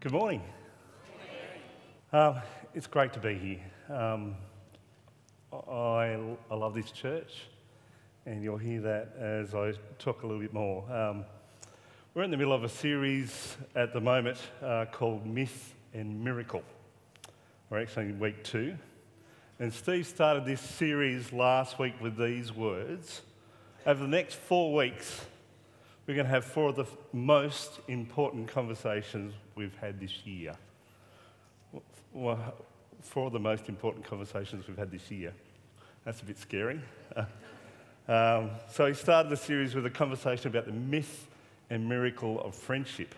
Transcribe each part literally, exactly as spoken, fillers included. Good morning. Um, it's great to be here. Um, I, I love this church, and you'll hear that as I talk a little bit more. Um, we're in the middle of a series at the moment uh, called Myth and Miracle. We're actually in week two. And Steve started this series last week with these words. Over the next four weeks, we're going to have four of the most important conversations we've had this year. Four of the most important conversations we've had this year. That's a bit scary. um, so he started the series with a conversation about the myth and miracle of friendship.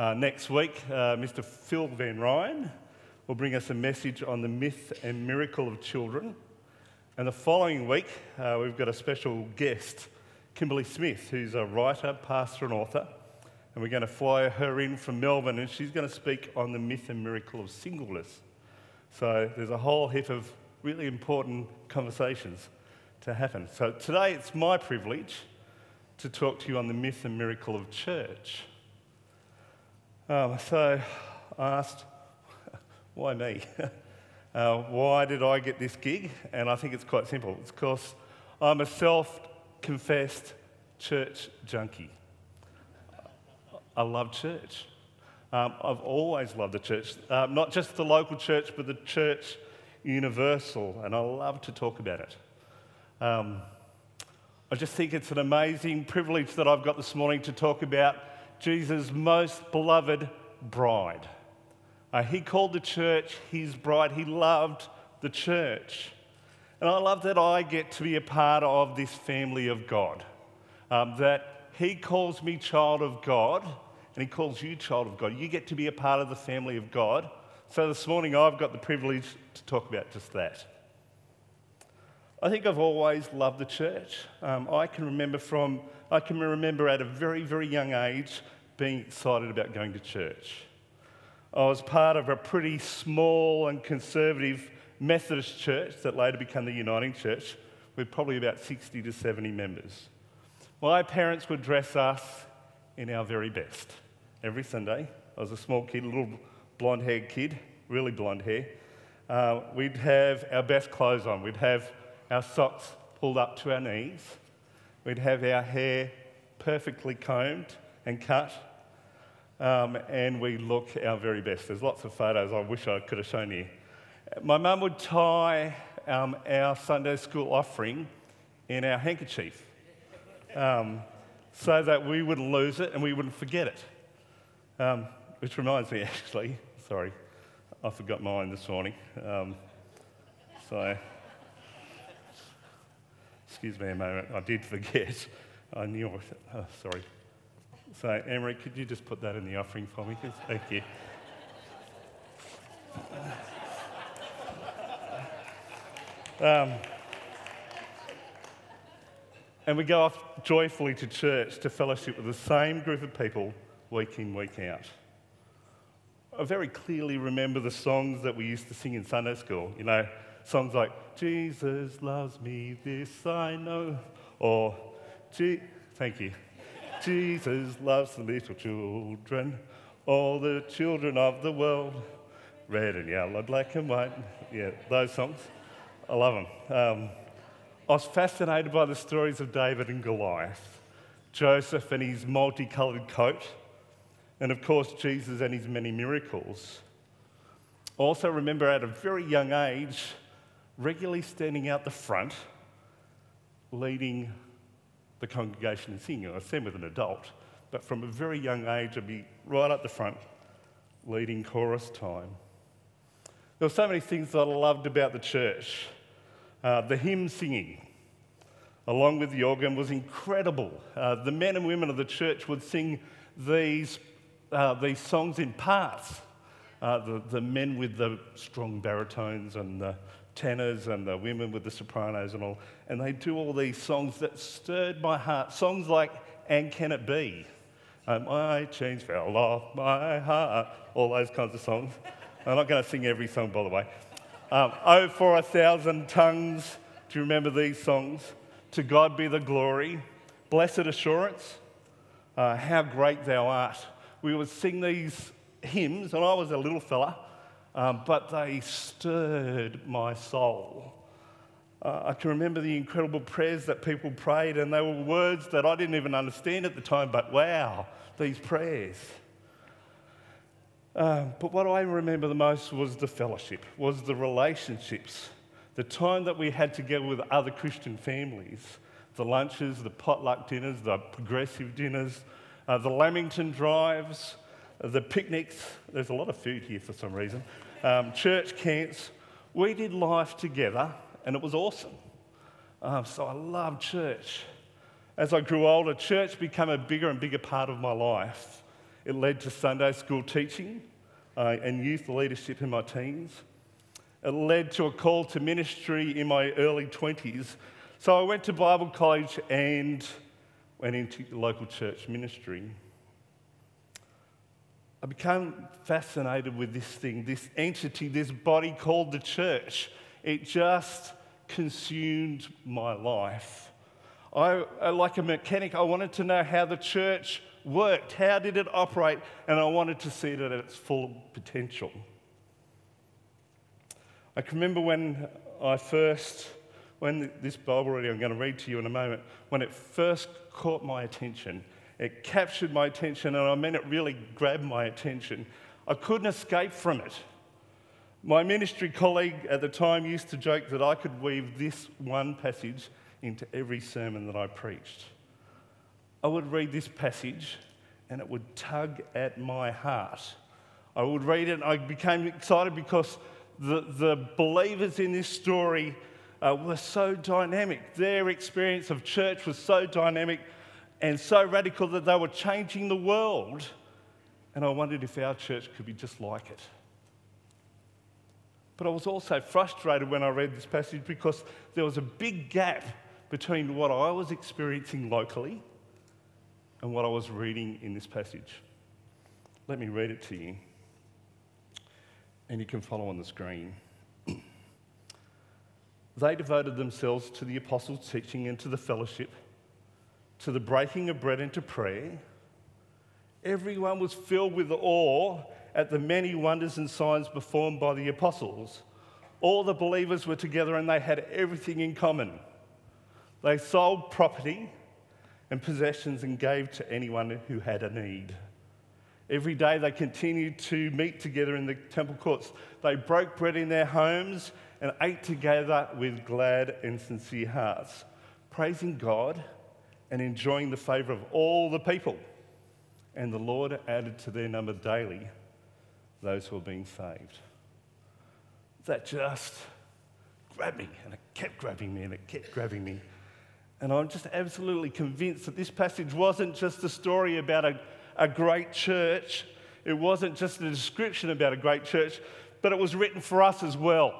Uh, next week, uh, Mister Phil Van Rijn will bring us a message on the myth and miracle of children. And the following week, uh, we've got a special guest, Kimberly Smith, who's a writer, pastor and author, and we're going to fly her in from Melbourne, and she's going to speak on the myth and miracle of singleness. So there's a whole heap of really important conversations to happen. So today it's my privilege to talk to you on the myth and miracle of church. Um, so I asked, why me? uh, why did I get this gig? And I think it's quite simple. It's because I'm a self confessed church junkie. I love church. Um, I've always loved the church, uh, not just the local church, but the church universal, and I love to talk about it. Um, I just think it's an amazing privilege that I've got this morning to talk about Jesus' most beloved bride. Uh, he called the church his bride. He loved the church. And I love that I get to be a part of this family of God, um, that he calls me child of God and he calls you child of God. You get to be a part of the family of God. So this morning I've got the privilege to talk about just that. I think I've always loved the church. Um, I can remember from, I can remember at a very, very young age being excited about going to church. I was part of a pretty small and conservative Methodist Church that later became the Uniting Church, with probably about sixty to seventy members. My parents would dress us in our very best every Sunday. I was a small kid, a little blonde-haired kid, really blonde hair. Uh, we'd have our best clothes on. We'd have our socks pulled up to our knees. We'd have our hair perfectly combed and cut, um, and we look our very best. There's lots of photos I wish I could have shown you. My mum would tie um, our Sunday school offering in our handkerchief um, so that we wouldn't lose it and we wouldn't forget it. Um, which reminds me, actually, sorry, I forgot mine this morning. Um, so, excuse me a moment, I did forget. I knew it. Oh, sorry. So, Anne-Marie, could you just put that in the offering for me? Thank you. Um, and we go off joyfully to church to fellowship with the same group of people week in, week out. I very clearly remember the songs that we used to sing in Sunday school. You know, songs like, Jesus loves me, this I know, or, Je- thank you, Jesus loves the little children, all the children of the world, red and yellow, black and white, yeah, those songs. I love them. Um, I was fascinated by the stories of David and Goliath, Joseph and his multicoloured coat, and of course Jesus and his many miracles. I also remember at a very young age, regularly standing out the front, leading the congregation in singing. I sang with an adult, but from a very young age I'd be right up the front, leading chorus time. There were so many things that I loved about the church. Uh, the hymn singing, along with the organ, was incredible. Uh, the men and women of the church would sing these uh, these songs in parts. Uh, the, the men with the strong baritones and the tenors and the women with the sopranos and all. And they do all these songs that stirred my heart. Songs like, And Can It Be? Um, I Chains Fell Off My Heart. All those kinds of songs. I'm not going to sing every song, by the way. Um, oh, for a thousand tongues. Do you remember these songs? To God be the glory. Blessed assurance. Uh, how great thou art. We would sing these hymns, and I was a little fella, um, but they stirred my soul. Uh, I can remember the incredible prayers that people prayed, and they were words that I didn't even understand at the time, but wow, these prayers. Um, but what I remember the most was the fellowship, was the relationships, the time that we had together with other Christian families, the lunches, the potluck dinners, the progressive dinners, uh, the Lamington drives, the picnics. There's a lot of food here for some reason. Um, church camps. We did life together, and it was awesome. Um, so I loved church. As I grew older, church became a bigger and bigger part of my life. It led to Sunday school teaching uh, and youth leadership in my teens. It led to a call to ministry in my early twenties. So I went to Bible college and went into local church ministry. I became fascinated with this thing, this entity, this body called the church. It just consumed my life. I, like a mechanic, I wanted to know how the church worked, how did it operate, and I wanted to see it at its full potential. I can remember when I first, when this Bible reading I'm going to read to you in a moment, when it first caught my attention, it captured my attention, and I mean it really grabbed my attention. I couldn't escape from it. My ministry colleague at the time used to joke that I could weave this one passage into every sermon that I preached. I would read this passage, and it would tug at my heart. I would read it, and I became excited because The, the believers in this story uh, were so dynamic. Their experience of church was so dynamic and so radical that they were changing the world. And I wondered if our church could be just like it. But I was also frustrated when I read this passage because there was a big gap between what I was experiencing locally and what I was reading in this passage. Let me read it to you, and you can follow on the screen. They devoted themselves to the apostles' teaching and to the fellowship, to the breaking of bread and to prayer. Everyone was filled with awe at the many wonders and signs performed by the apostles. All the believers were together and they had everything in common. They sold property and possessions and gave to anyone who had a need. Every day they continued to meet together in the temple courts. They broke bread in their homes and ate together with glad and sincere hearts, praising God and enjoying the favour of all the people. And the Lord added to their number daily those who were being saved. That just grabbed me, and it kept grabbing me, and it kept grabbing me. And I'm just absolutely convinced that this passage wasn't just a story about a a great church. It wasn't just a description about a great church, but it was written for us as well,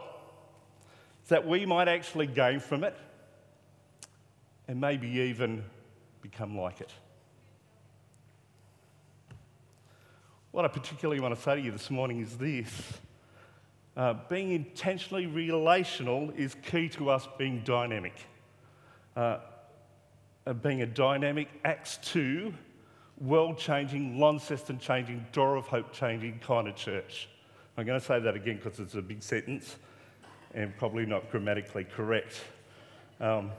that we might actually gain from it and maybe even become like it. What I particularly want to say to you this morning is this. Uh, being intentionally relational is key to us being dynamic. Uh, being a dynamic Acts two world-changing, Launceston-changing, Door of Hope-changing kind of church. I'm going to say that again because it's a big sentence and probably not grammatically correct. Um,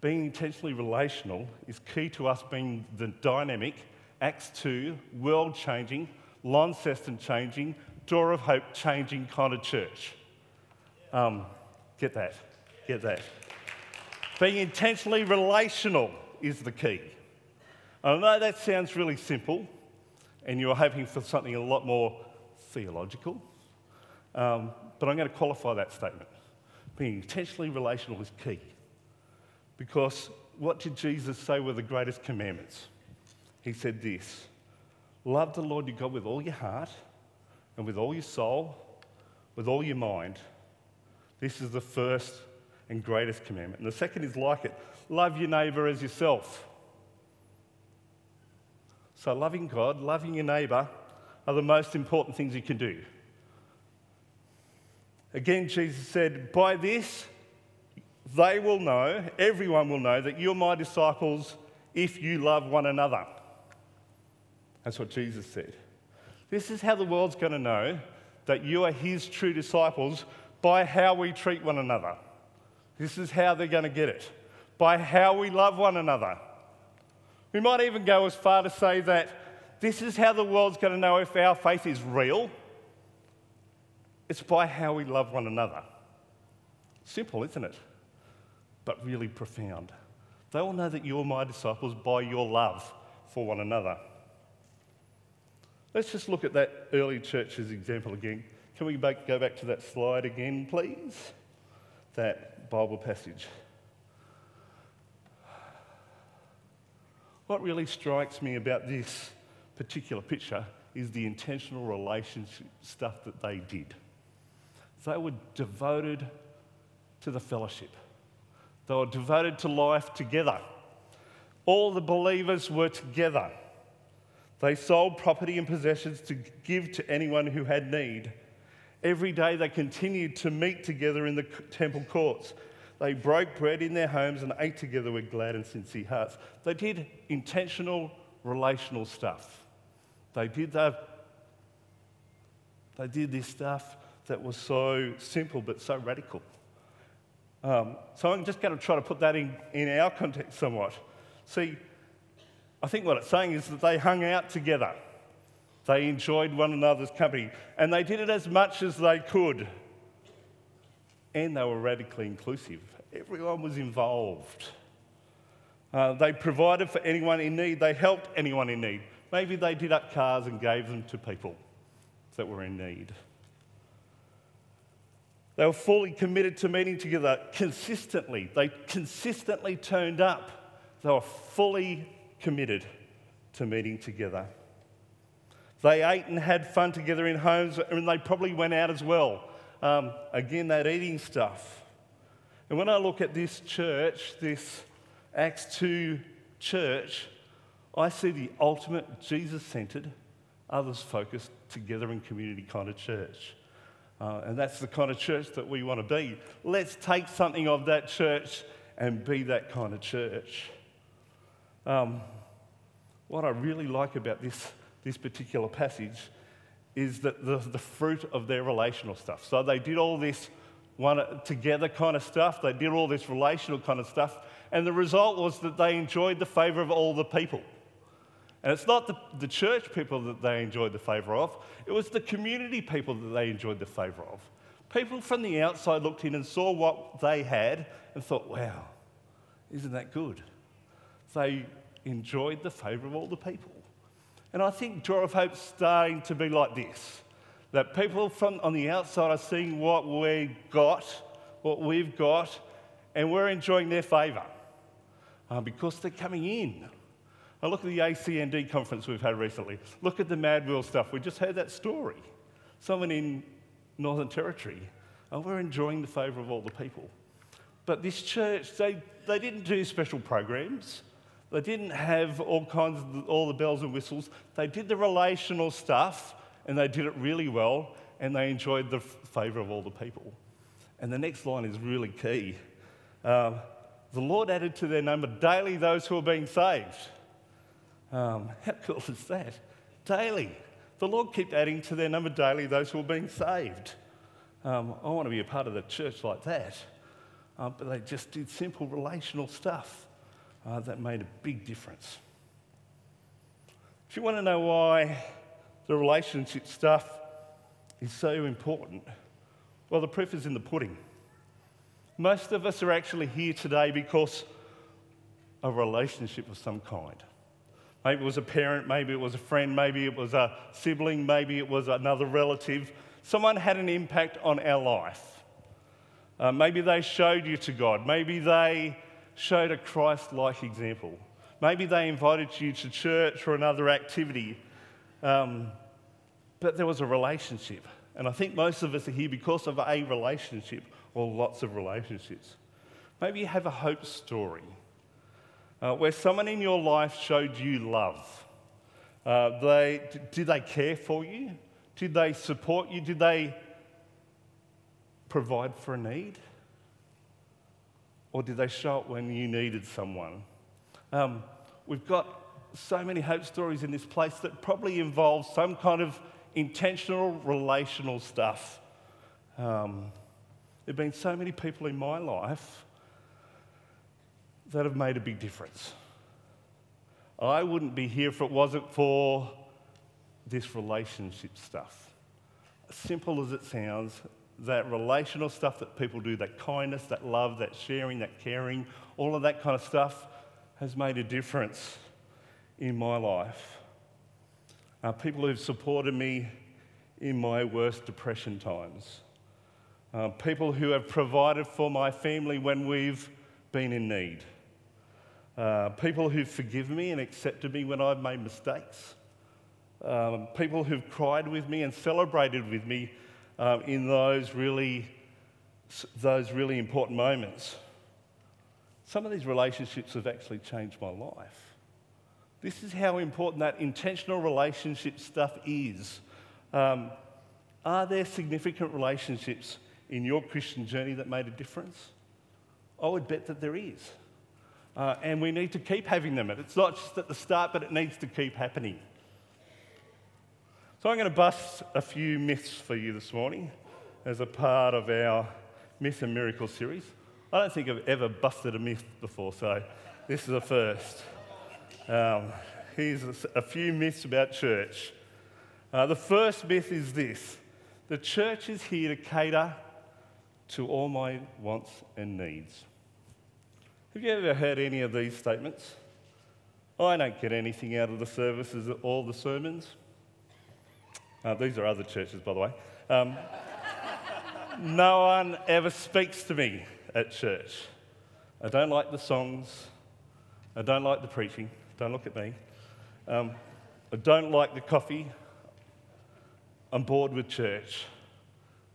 being intentionally relational is key to us being the dynamic, Acts two, world-changing, Launceston-changing, Door of Hope-changing kind of church. Um, get that, get that. Being intentionally relational is the key. I know that sounds really simple, and you're hoping for something a lot more theological, um, but I'm going to qualify that statement. Being intentionally relational is key, because what did Jesus say were the greatest commandments? He said this: love the Lord your God with all your heart and with all your soul, with all your mind. This is the first and greatest commandment. And the second is like it: love your neighbour as yourself. So loving God, loving your neighbour are the most important things you can do. Again, Jesus said, by this, they will know, everyone will know that you're my disciples if you love one another. That's what Jesus said. This is how the world's going to know that you are his true disciples, by how we treat one another. This is how they're going to get it, by how we love one another. We might even go as far to say that this is how the world's going to know if our faith is real. It's by how we love one another. Simple, isn't it? But really profound. They will know that you're my disciples by your love for one another. Let's just look at that early church's example again. Can we back, go back to that slide again, please? That Bible passage. What really strikes me about this particular picture is the intentional relationship stuff that they did. They were devoted to the fellowship. They were devoted to life together. All the believers were together. They sold property and possessions to give to anyone who had need. Every day they continued to meet together in the temple courts. They broke bread in their homes and ate together with glad and sincere hearts. They did intentional, relational stuff. They did that. They did this stuff that was so simple but so radical. Um, so I'm just going to try to put that in, in our context somewhat. See, I think what it's saying is that they hung out together. They enjoyed one another's company, and they did it as much as they could. And they were radically inclusive. Everyone was involved. Uh, they provided for anyone in need. They helped anyone in need. Maybe they did up cars and gave them to people that were in need. They were fully committed to meeting together consistently. They consistently turned up. They were fully committed to meeting together. They ate and had fun together in homes, and they probably went out as well. Um, again, that eating stuff. And when I look at this church, this Acts two church, I see the ultimate Jesus-centred, others-focused, together in community kind of church. Uh, and that's the kind of church that we want to be. Let's take something of that church and be that kind of church. Um, what I really like about this this particular passage is that the, the fruit of their relational stuff. So they did all this one together kind of stuff. They did all this relational kind of stuff. And the result was that they enjoyed the favour of all the people. And it's not the, the church people that they enjoyed the favour of. It was the community people that they enjoyed the favour of. People from the outside looked in and saw what they had and thought, wow, isn't that good? They enjoyed the favour of all the people. And I think Door of Hope's starting to be like this, that people from on the outside are seeing what we got, what we've got, and we're enjoying their favour uh, because they're coming in. Now look at the A C N D conference we've had recently. Look at the Mad Wheel stuff. We just heard that story. Someone in Northern Territory, and we're enjoying the favour of all the people. But this church, they, they didn't do special programs. They didn't have all kinds of all the bells and whistles. They did the relational stuff, and they did it really well, and they enjoyed the f- favour of all the people. And the next line is really key. Um, the Lord added to their number daily those who are being saved. Um, how cool is that? Daily. The Lord kept adding to their number daily those who are being saved. Um, I want to be a part of the church like that. Um, but they just did simple relational stuff. Uh, that made a big difference. If you want to know why the relationship stuff is so important, well, the proof is in the pudding. Most of us are actually here today because of a relationship of some kind. Maybe it was a parent, maybe it was a friend, maybe it was a sibling, maybe it was another relative. Someone had an impact on our life. Uh, maybe they showed you to God. Maybe they showed a Christ-like example. Maybe they invited you to church or another activity, um, but there was a relationship. And I think most of us are here because of a relationship or lots of relationships. Maybe you have a hope story uh, where someone in your life showed you love. Uh, they did they care for you? Did they support you? Did they provide for a need? Or did they show up when you needed someone? Um, we've got so many hope stories in this place that probably involve some kind of intentional, relational stuff. Um, there have been so many people in my life that have made a big difference. I wouldn't be here if it wasn't for this relationship stuff. As simple as it sounds, that relational stuff that people do, that kindness, that love, that sharing, that caring, all of that kind of stuff has made a difference in my life. Uh, people who've supported me in my worst depression times. Uh, people who have provided for my family when we've been in need. Uh, people who've forgiven me and accepted me when I've made mistakes. Um, people who've cried with me and celebrated with me um, in those really, those really important moments. Some of these relationships have actually changed my life. This is how important that intentional relationship stuff is. Um, are there significant relationships in your Christian journey that made a difference? I would bet that there is. Uh, and we need to keep having them. It's not just at the start, but it needs to keep happening. So I'm going to bust a few myths for you this morning as a part of our Myth and Miracle series. I don't think I've ever busted a myth before, so this is a first. Um, here's a few myths about church. Uh, the first myth is this: the church is here to cater to all my wants and needs. Have you ever heard any of these statements? I don't get anything out of the services or the sermons. Uh, these are other churches, by the way. Um, no one ever speaks to me at church. I don't like the songs. I don't like the preaching. Don't look at me. Um, I don't like the coffee. I'm bored with church.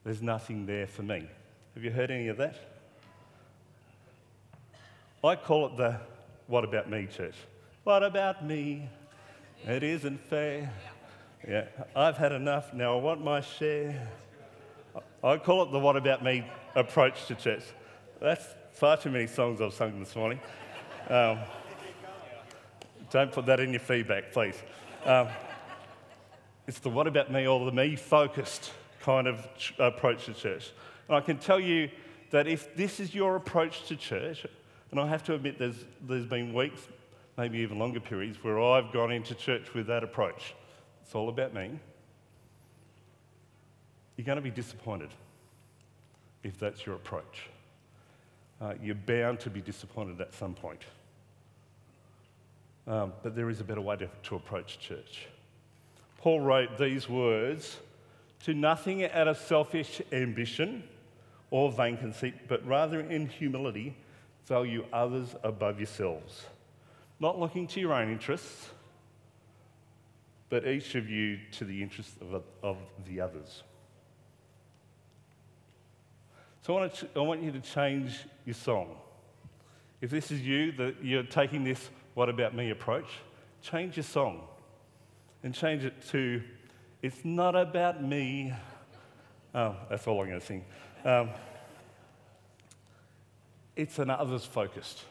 There's nothing there for me. Have you heard any of that? I call it the what about me church. What about me? It isn't fair. Yeah, I've had enough. Now I want my share. I call it the what about me approach to church. That's far too many songs I've sung this morning. Um, Don't put that in your feedback, please. Um, it's the what about me or the me-focused kind of ch- approach to church. And I can tell you that if this is your approach to church, and I have to admit there's there's been weeks, maybe even longer periods, where I've gone into church with that approach. It's all about me. You're going to be disappointed if that's your approach. Uh, you're bound to be disappointed at some point. Um, but there is a better way to, to approach church. Paul wrote these words: "To nothing out of selfish ambition or vain conceit, but rather in humility value others above yourselves, not looking to your own interests, but each of you to the interests of, of the others." So I want, to, I want you to change your song. If this is you, that you're taking this what about me approach, change your song and change it to "It's not about me." Oh, that's all I'm going to sing. Um, it's an others-focused.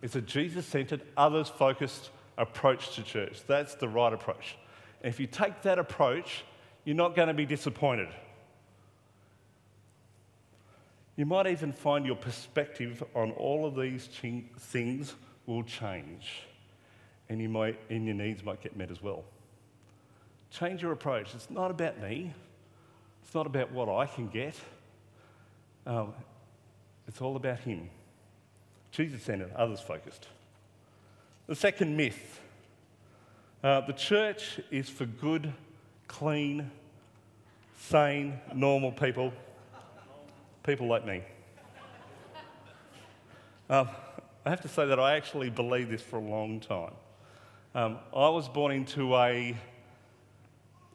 It's a Jesus-centered, others-focused approach to church. That's the right approach. And if you take that approach, you're not going to be disappointed. You might even find your perspective on all of these ching- things will change, and you might, and your needs might get met as well. Change your approach. It's not about me. It's not about what I can get. Um, it's all about Him. Jesus-centered, others-focused. The second myth: uh, the church is for good, clean, sane, normal people, people like me. Um, I have to say that I actually believed this for a long time. Um, I was born into a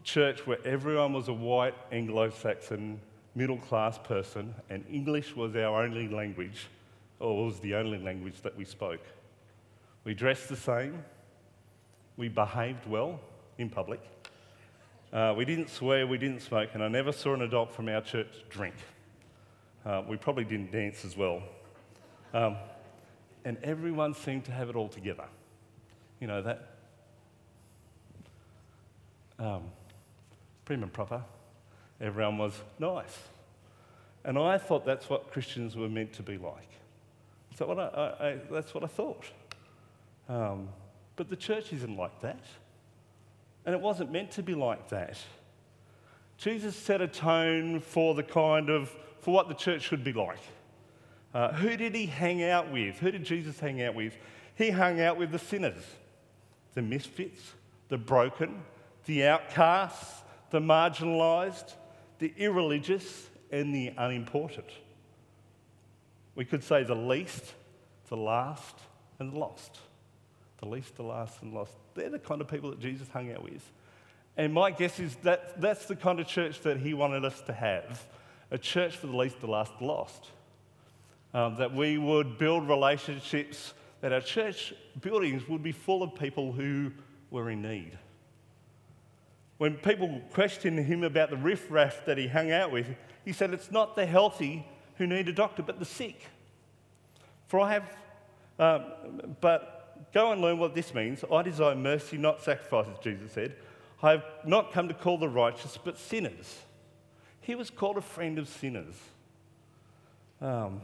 church where everyone was a white Anglo-Saxon middle-class person, and English was our only language, or was the only language that we spoke. We dressed the same. We behaved well in public. Uh, we didn't swear, we didn't smoke, and I never saw an adult from our church drink. Uh, we probably didn't dance as well. Um, And everyone seemed to have it all together. You know that? Um, prim and proper. Everyone was nice. And I thought that's what Christians were meant to be like. So what I, I, I, that's what I thought. Um, but the church isn't like that. And it wasn't meant to be like that. Jesus set a tone for the kind of, for what the church should be like. Uh, who did he hang out with? Who did Jesus hang out with? He hung out with the sinners, the misfits, the broken, the outcasts, the marginalised, the irreligious, and the unimportant. We could say the least, the last, and lost. The least, the last, and lost. They're the kind of people that Jesus hung out with. And my guess is that that's the kind of church that he wanted us to have, a church for the least, the last, the lost. Um, that we would build relationships, that our church buildings would be full of people who were in need. When people questioned him about the riffraff that he hung out with, he said, it's not the healthy who need a doctor, but the sick. For I have, um, but go and learn what this means. I desire mercy, not sacrifices, Jesus said. I have not come to call the righteous, but sinners. He was called a friend of sinners. Um,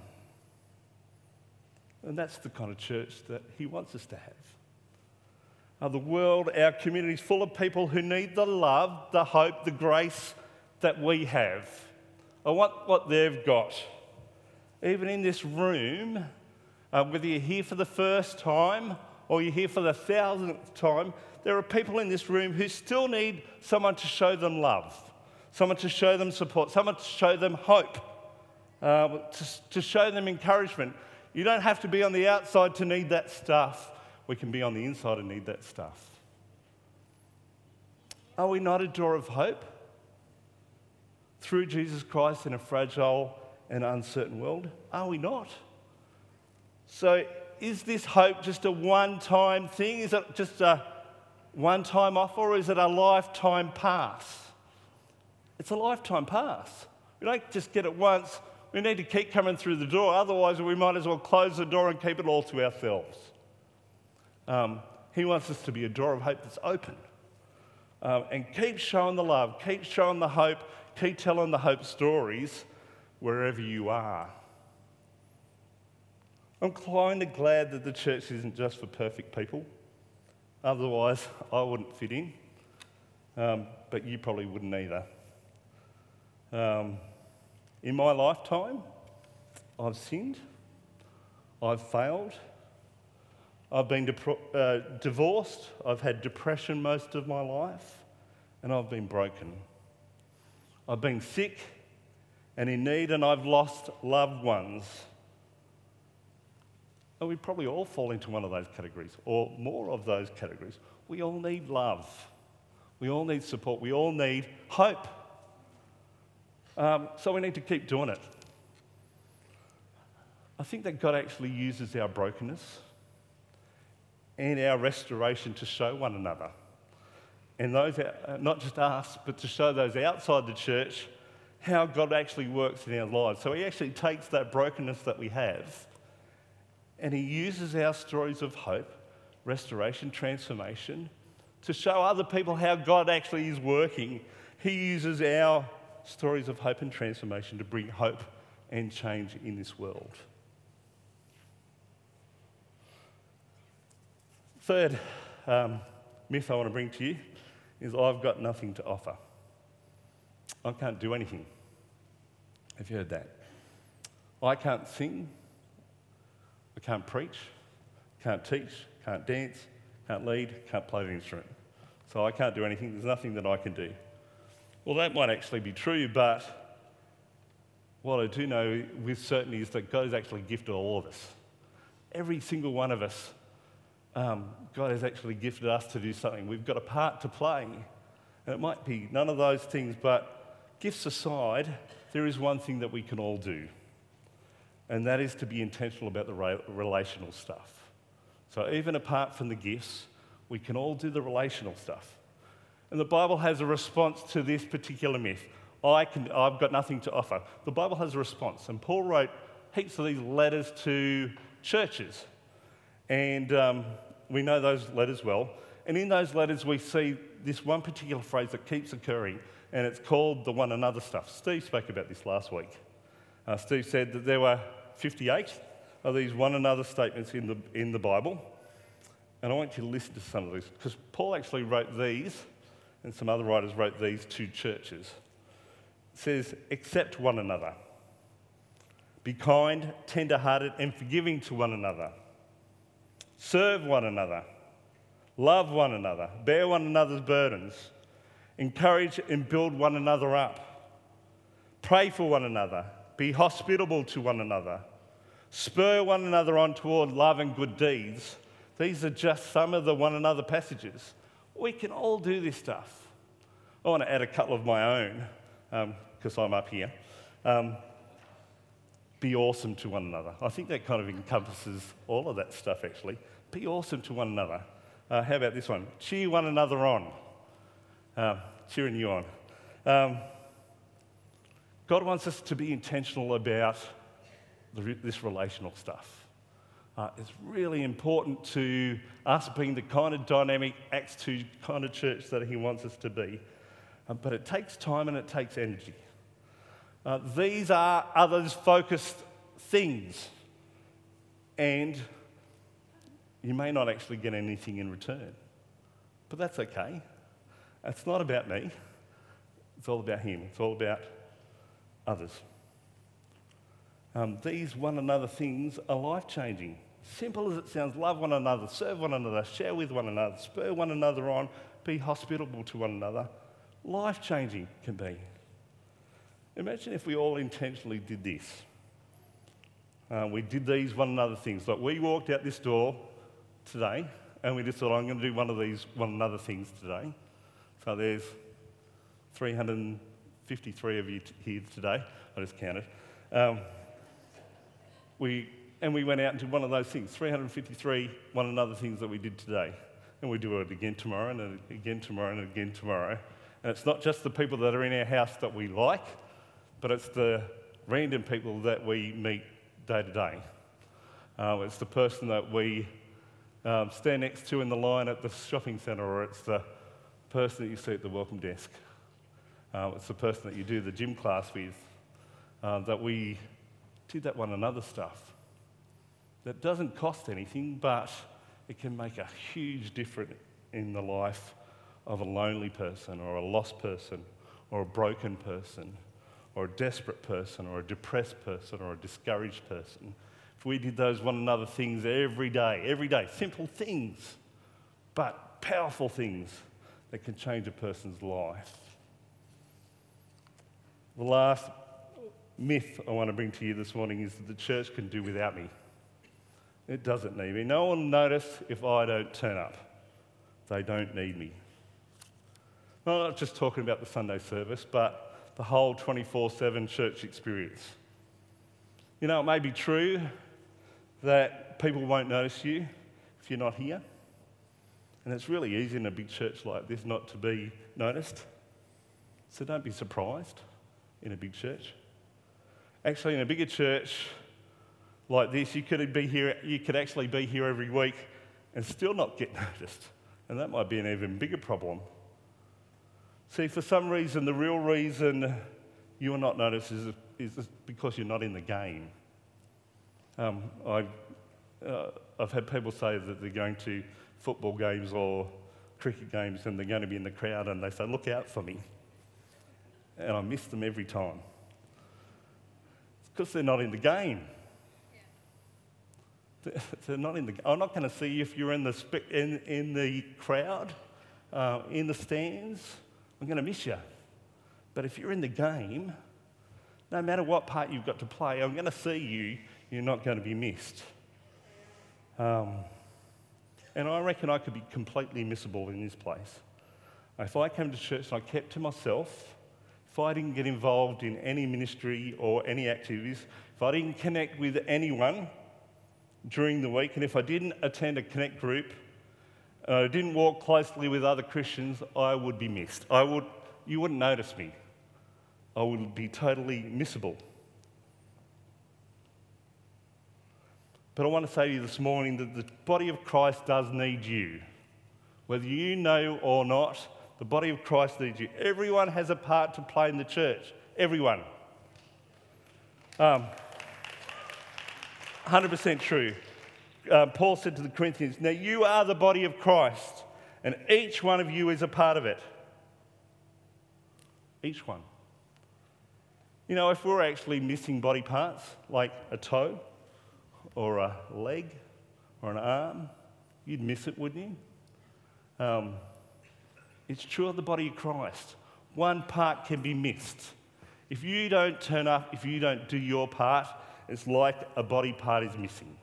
and that's the kind of church that he wants us to have. Uh, the world, our community is full of people who need the love, the hope, the grace that we have. I want what they've got. Even in this room, uh, whether you're here for the first time or you're here for the thousandth time, there are people in this room who still need someone to show them love, someone to show them support, someone to show them hope, uh, to, to show them encouragement. You don't have to be on the outside to need that stuff. We can be on the inside and need that stuff. Are we not a door of hope? Through Jesus Christ in a fragile and uncertain world? Are we not? So is this hope just a one-time thing? Is it just a one-time offer, or is it a lifetime pass? It's a lifetime pass. We don't just get it once. We need to keep coming through the door, otherwise we might as well close the door and keep it all to ourselves. Um, he wants us to be a door of hope that's open. Um, and keep showing the love, keep showing the hope, keep telling the hope stories wherever you are. I'm kind of glad that the church isn't just for perfect people. Otherwise, I wouldn't fit in. Um, but you probably wouldn't either. Um, in my lifetime, I've sinned. I've failed. I've been dep- uh, divorced, I've had depression most of my life, and I've been broken. I've been sick and in need, and I've lost loved ones. And we probably all fall into one of those categories, or more of those categories. We all need love. We all need support. We all need hope. Um, so we need to keep doing it. I think that God actually uses our brokenness and our restoration to show one another. And those, not just us, but to show those outside the church how God actually works in our lives. So he actually takes that brokenness that we have and he uses our stories of hope, restoration, transformation to show other people how God actually is working. He uses our stories of hope and transformation to bring hope and change in this world. Third um, myth I want to bring to you is I've got nothing to offer. I can't do anything. Have you heard that? I can't sing, I can't preach, can't teach, can't dance, can't lead, can't play the instrument. So I can't do anything, there's nothing that I can do. Well, that might actually be true, but what I do know with certainty is that God has actually gifted all of us. Every single one of us. Um, God has actually gifted us to do something. We've got a part to play. And it might be none of those things, but gifts aside, there is one thing that we can all do. And that is to be intentional about the re- relational stuff. So even apart from the gifts, we can all do the relational stuff. And the Bible has a response to this particular myth. I can, I've got nothing to offer. The Bible has a response. And Paul wrote heaps of these letters to churches. And um, we know those letters well. And in those letters, we see this one particular phrase that keeps occurring, and it's called the one another stuff. Steve spoke about this last week. Uh, Steve said that there were fifty-eight of these one another statements in the in the Bible, and I want you to listen to some of these, because Paul actually wrote these, and some other writers wrote these to churches. It says, accept one another. Be kind, tender-hearted, and forgiving to one another. Serve one another. Love one another. Bear one another's burdens. Encourage and build one another up. Pray for one another. Be hospitable to one another. Spur one another on toward love and good deeds. These are just some of the one another passages. We can all do this stuff. I want to add a couple of my own, um, because I'm up here. Um, Be awesome to one another. I think that kind of encompasses all of that stuff, actually. Be awesome to one another. Uh, how about this one? Cheer one another on. Uh, cheering you on. Um, God wants us to be intentional about the, this relational stuff. Uh, it's really important to us being the kind of dynamic Acts two kind of church that he wants us to be. Uh, but it takes time and it takes energy. Uh, these are others-focused things, and you may not actually get anything in return, but that's okay. It's not about me. It's all about him. It's all about others. Um, these one another things are life-changing. Simple as it sounds, love one another, serve one another, share with one another, spur one another on, be hospitable to one another. Life-changing can be. Imagine if we all intentionally did this. Uh, we did these one another things. Like we walked out this door today and we just thought, I'm going to do one of these one another things today. So there's three hundred fifty-three of you t- here today. I just counted. Um, we And we went out and did one of those things, three hundred fifty-three one another things that we did today. And we do it again tomorrow and again tomorrow and again tomorrow. And it's not just the people that are in our house that we like, but it's the random people that we meet day to day. Uh, it's the person that we um, stand next to in the line at the shopping centre, or it's the person that you see at the welcome desk. Uh, it's the person that you do the gym class with, uh, that we did that one another stuff. That doesn't cost anything, but it can make a huge difference in the life of a lonely person, or a lost person, or a broken person, or a desperate person, or a depressed person, or a discouraged person. If we did those one another things every day, every day, simple things, but powerful things that can change a person's life. The last myth I want to bring to you this morning is that the church can do without me. It doesn't need me. No one will notice if I don't turn up. They don't need me. I'm not just talking about the Sunday service, but the whole twenty-four seven church experience. You know, it may be true that people won't notice you if you're not here. And it's really easy in a big church like this not to be noticed. So don't be surprised in a big church. Actually, in a bigger church like this, you could be here, you could actually be here every week and still not get noticed. And that might be an even bigger problem. See, for some reason, the real reason you're not noticed is, is because you're not in the game. Um, I, uh, I've had people say that they're going to football games or cricket games and they're going to be in the crowd, and they say, look out for me. And I miss them every time. It's because they're not in the game. Yeah. They're not in the. I'm not going to see you if you're in the, spe- in, in the crowd, uh, in the stands. I'm going to miss you. But if you're in the game, no matter what part you've got to play, I'm going to see you. You're not going to be missed. Um, and I reckon I could be completely missable in this place. If I came to church and I kept to myself, if I didn't get involved in any ministry or any activities, if I didn't connect with anyone during the week, and if I didn't attend a connect group, I uh, didn't walk closely with other Christians, I would be missed. I would, you wouldn't notice me. I would be totally missable. But I want to say to you this morning that the body of Christ does need you. Whether you know or not, The body of Christ needs you. Everyone has a part to play in the church. Everyone. Um, one hundred percent true. Uh, Paul said to the Corinthians, now you are the body of Christ, and each one of you is a part of it. Each one. You know, if we're actually missing body parts, like a toe or a leg or an arm, you'd miss it, wouldn't you? Um, it's true of the body of Christ. One part can be missed. If you don't turn up, if you don't do your part, it's like a body part is missing.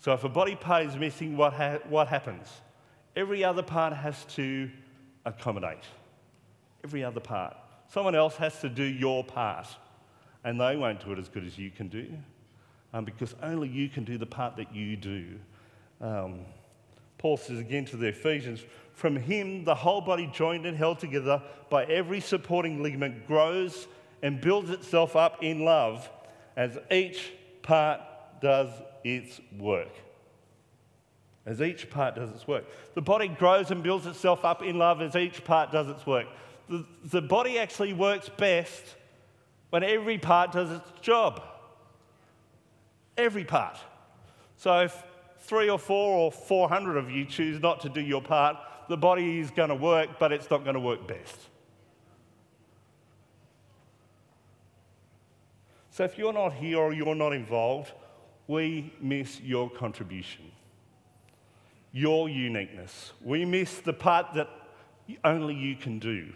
So if a body part is missing, what ha- what happens? Every other part has to accommodate. Every other part. Someone else has to do your part, and they won't do it as good as you can do, um, because only you can do the part that you do. Um, Paul says again to the Ephesians, from him the whole body joined and held together by every supporting ligament grows and builds itself up in love as each part does its work. As each part does its work. The body grows and builds itself up in love as each part does its work. The, the body actually works best when every part does its job. Every part. So if three or four or four hundred of you choose not to do your part, the body is going to work, but it's not going to work best. So if you're not here or you're not involved, we miss your contribution, your uniqueness. We miss the part that only you can do.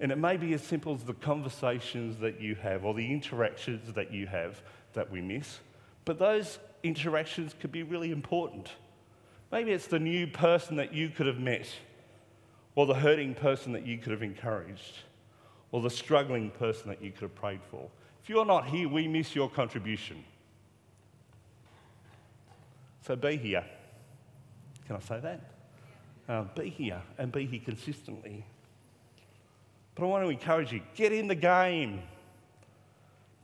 And it may be as simple as the conversations that you have or the interactions that you have that we miss, but those interactions could be really important. Maybe it's the new person that you could have met, or the hurting person that you could have encouraged, or the struggling person that you could have prayed for. If you're not here, we miss your contribution. So be here. Can I say that? Uh, be here and be here consistently. But I want to encourage you, get in the game.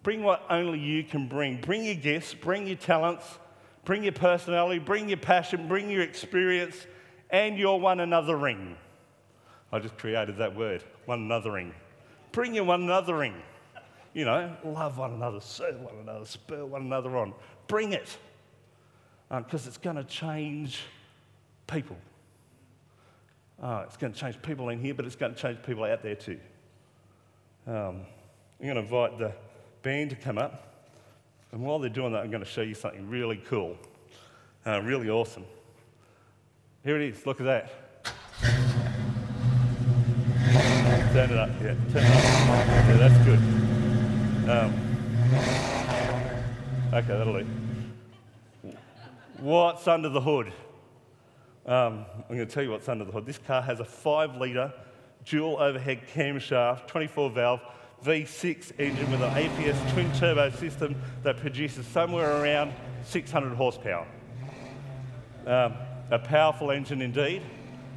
Bring what only you can bring. Bring your gifts, bring your talents, bring your personality, bring your passion, bring your experience, and your one anothering. I just created that word, one anothering. Bring your one anothering. You know, love one another, serve one another, spur one another on. Bring it. Because um, it's going to change people. Uh, it's going to change people in here, but it's going to change people out there too. Um, I'm going to invite the band to come up. And while they're doing that, I'm going to show you something really cool, uh, really awesome. Here it is. Look at that. Turn it up. Yeah, turn it up. Yeah, that's good. Um, okay, that'll do. What's under the hood? Um, I'm going to tell you what's under the hood. This car has a five litre dual overhead camshaft, twenty-four valve V six engine with an A P S twin turbo system that produces somewhere around six hundred horsepower. Um, a powerful engine indeed.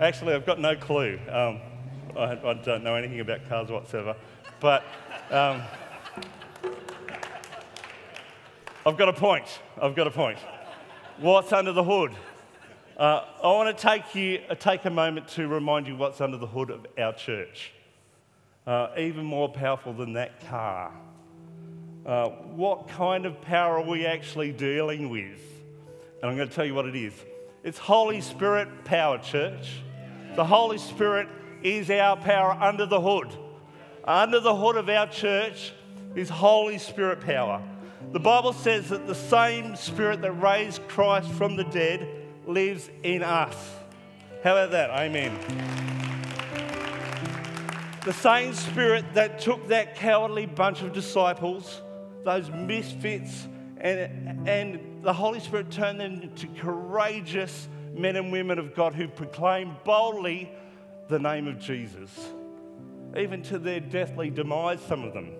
Actually, I've got no clue. Um, I, I don't know anything about cars whatsoever. But um, I've got a point. I've got a point. What's under the hood? Uh, I want to take you take a moment to remind you what's under the hood of our church. Uh, even more powerful than that car. Uh, what kind of power are we actually dealing with? And I'm going to tell you what it is. It's Holy Spirit power, church. The Holy Spirit is our power under the hood. Under the hood of our church is Holy Spirit power. The Bible says that the same Spirit that raised Christ from the dead lives in us. How about that? Amen. The same Spirit that took that cowardly bunch of disciples, those misfits, and, and the Holy Spirit turned them into courageous men and women of God who proclaimed boldly the name of Jesus, even to their deathly demise, some of them.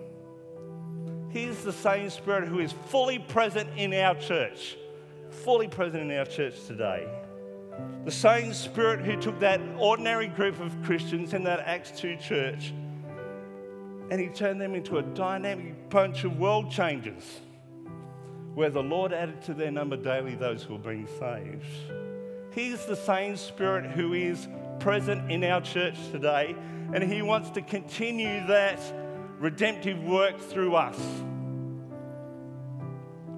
He's the same Spirit who is fully present in our church, fully present in our church today. The same Spirit who took that ordinary group of Christians in that Acts two church and he turned them into a dynamic bunch of world changers where the Lord added to their number daily those who were being saved. He's the same Spirit who is present in our church today, and He wants to continue that redemptive work through us.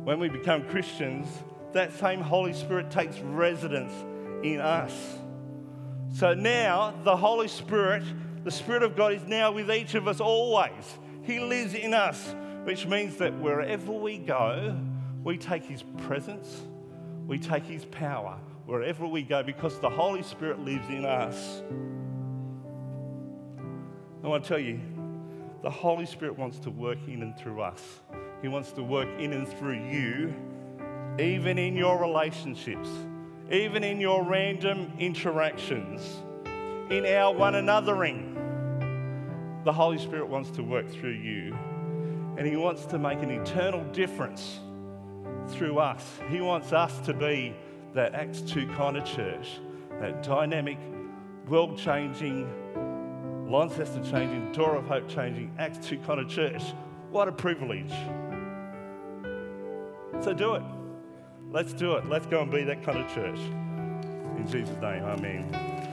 When we become Christians, that same Holy Spirit takes residence in us. So now the Holy Spirit, the Spirit of God, is now with each of us always. He lives in us, which means that wherever we go, we take His presence, we take His power wherever we go, because the Holy Spirit lives in us. I want to tell you, the Holy Spirit wants to work in and through us. He wants to work in and through you, even in your relationships, even in your random interactions, in our one anothering. The Holy Spirit wants to work through you, and He wants to make an eternal difference through us. He wants us to be that Acts two kind of church, that dynamic, world-changing, Launceston-changing, Door of Hope-changing, Acts two kind of church. What a privilege. So do it. Let's do it. Let's go and be that kind of church. In Jesus' name, amen.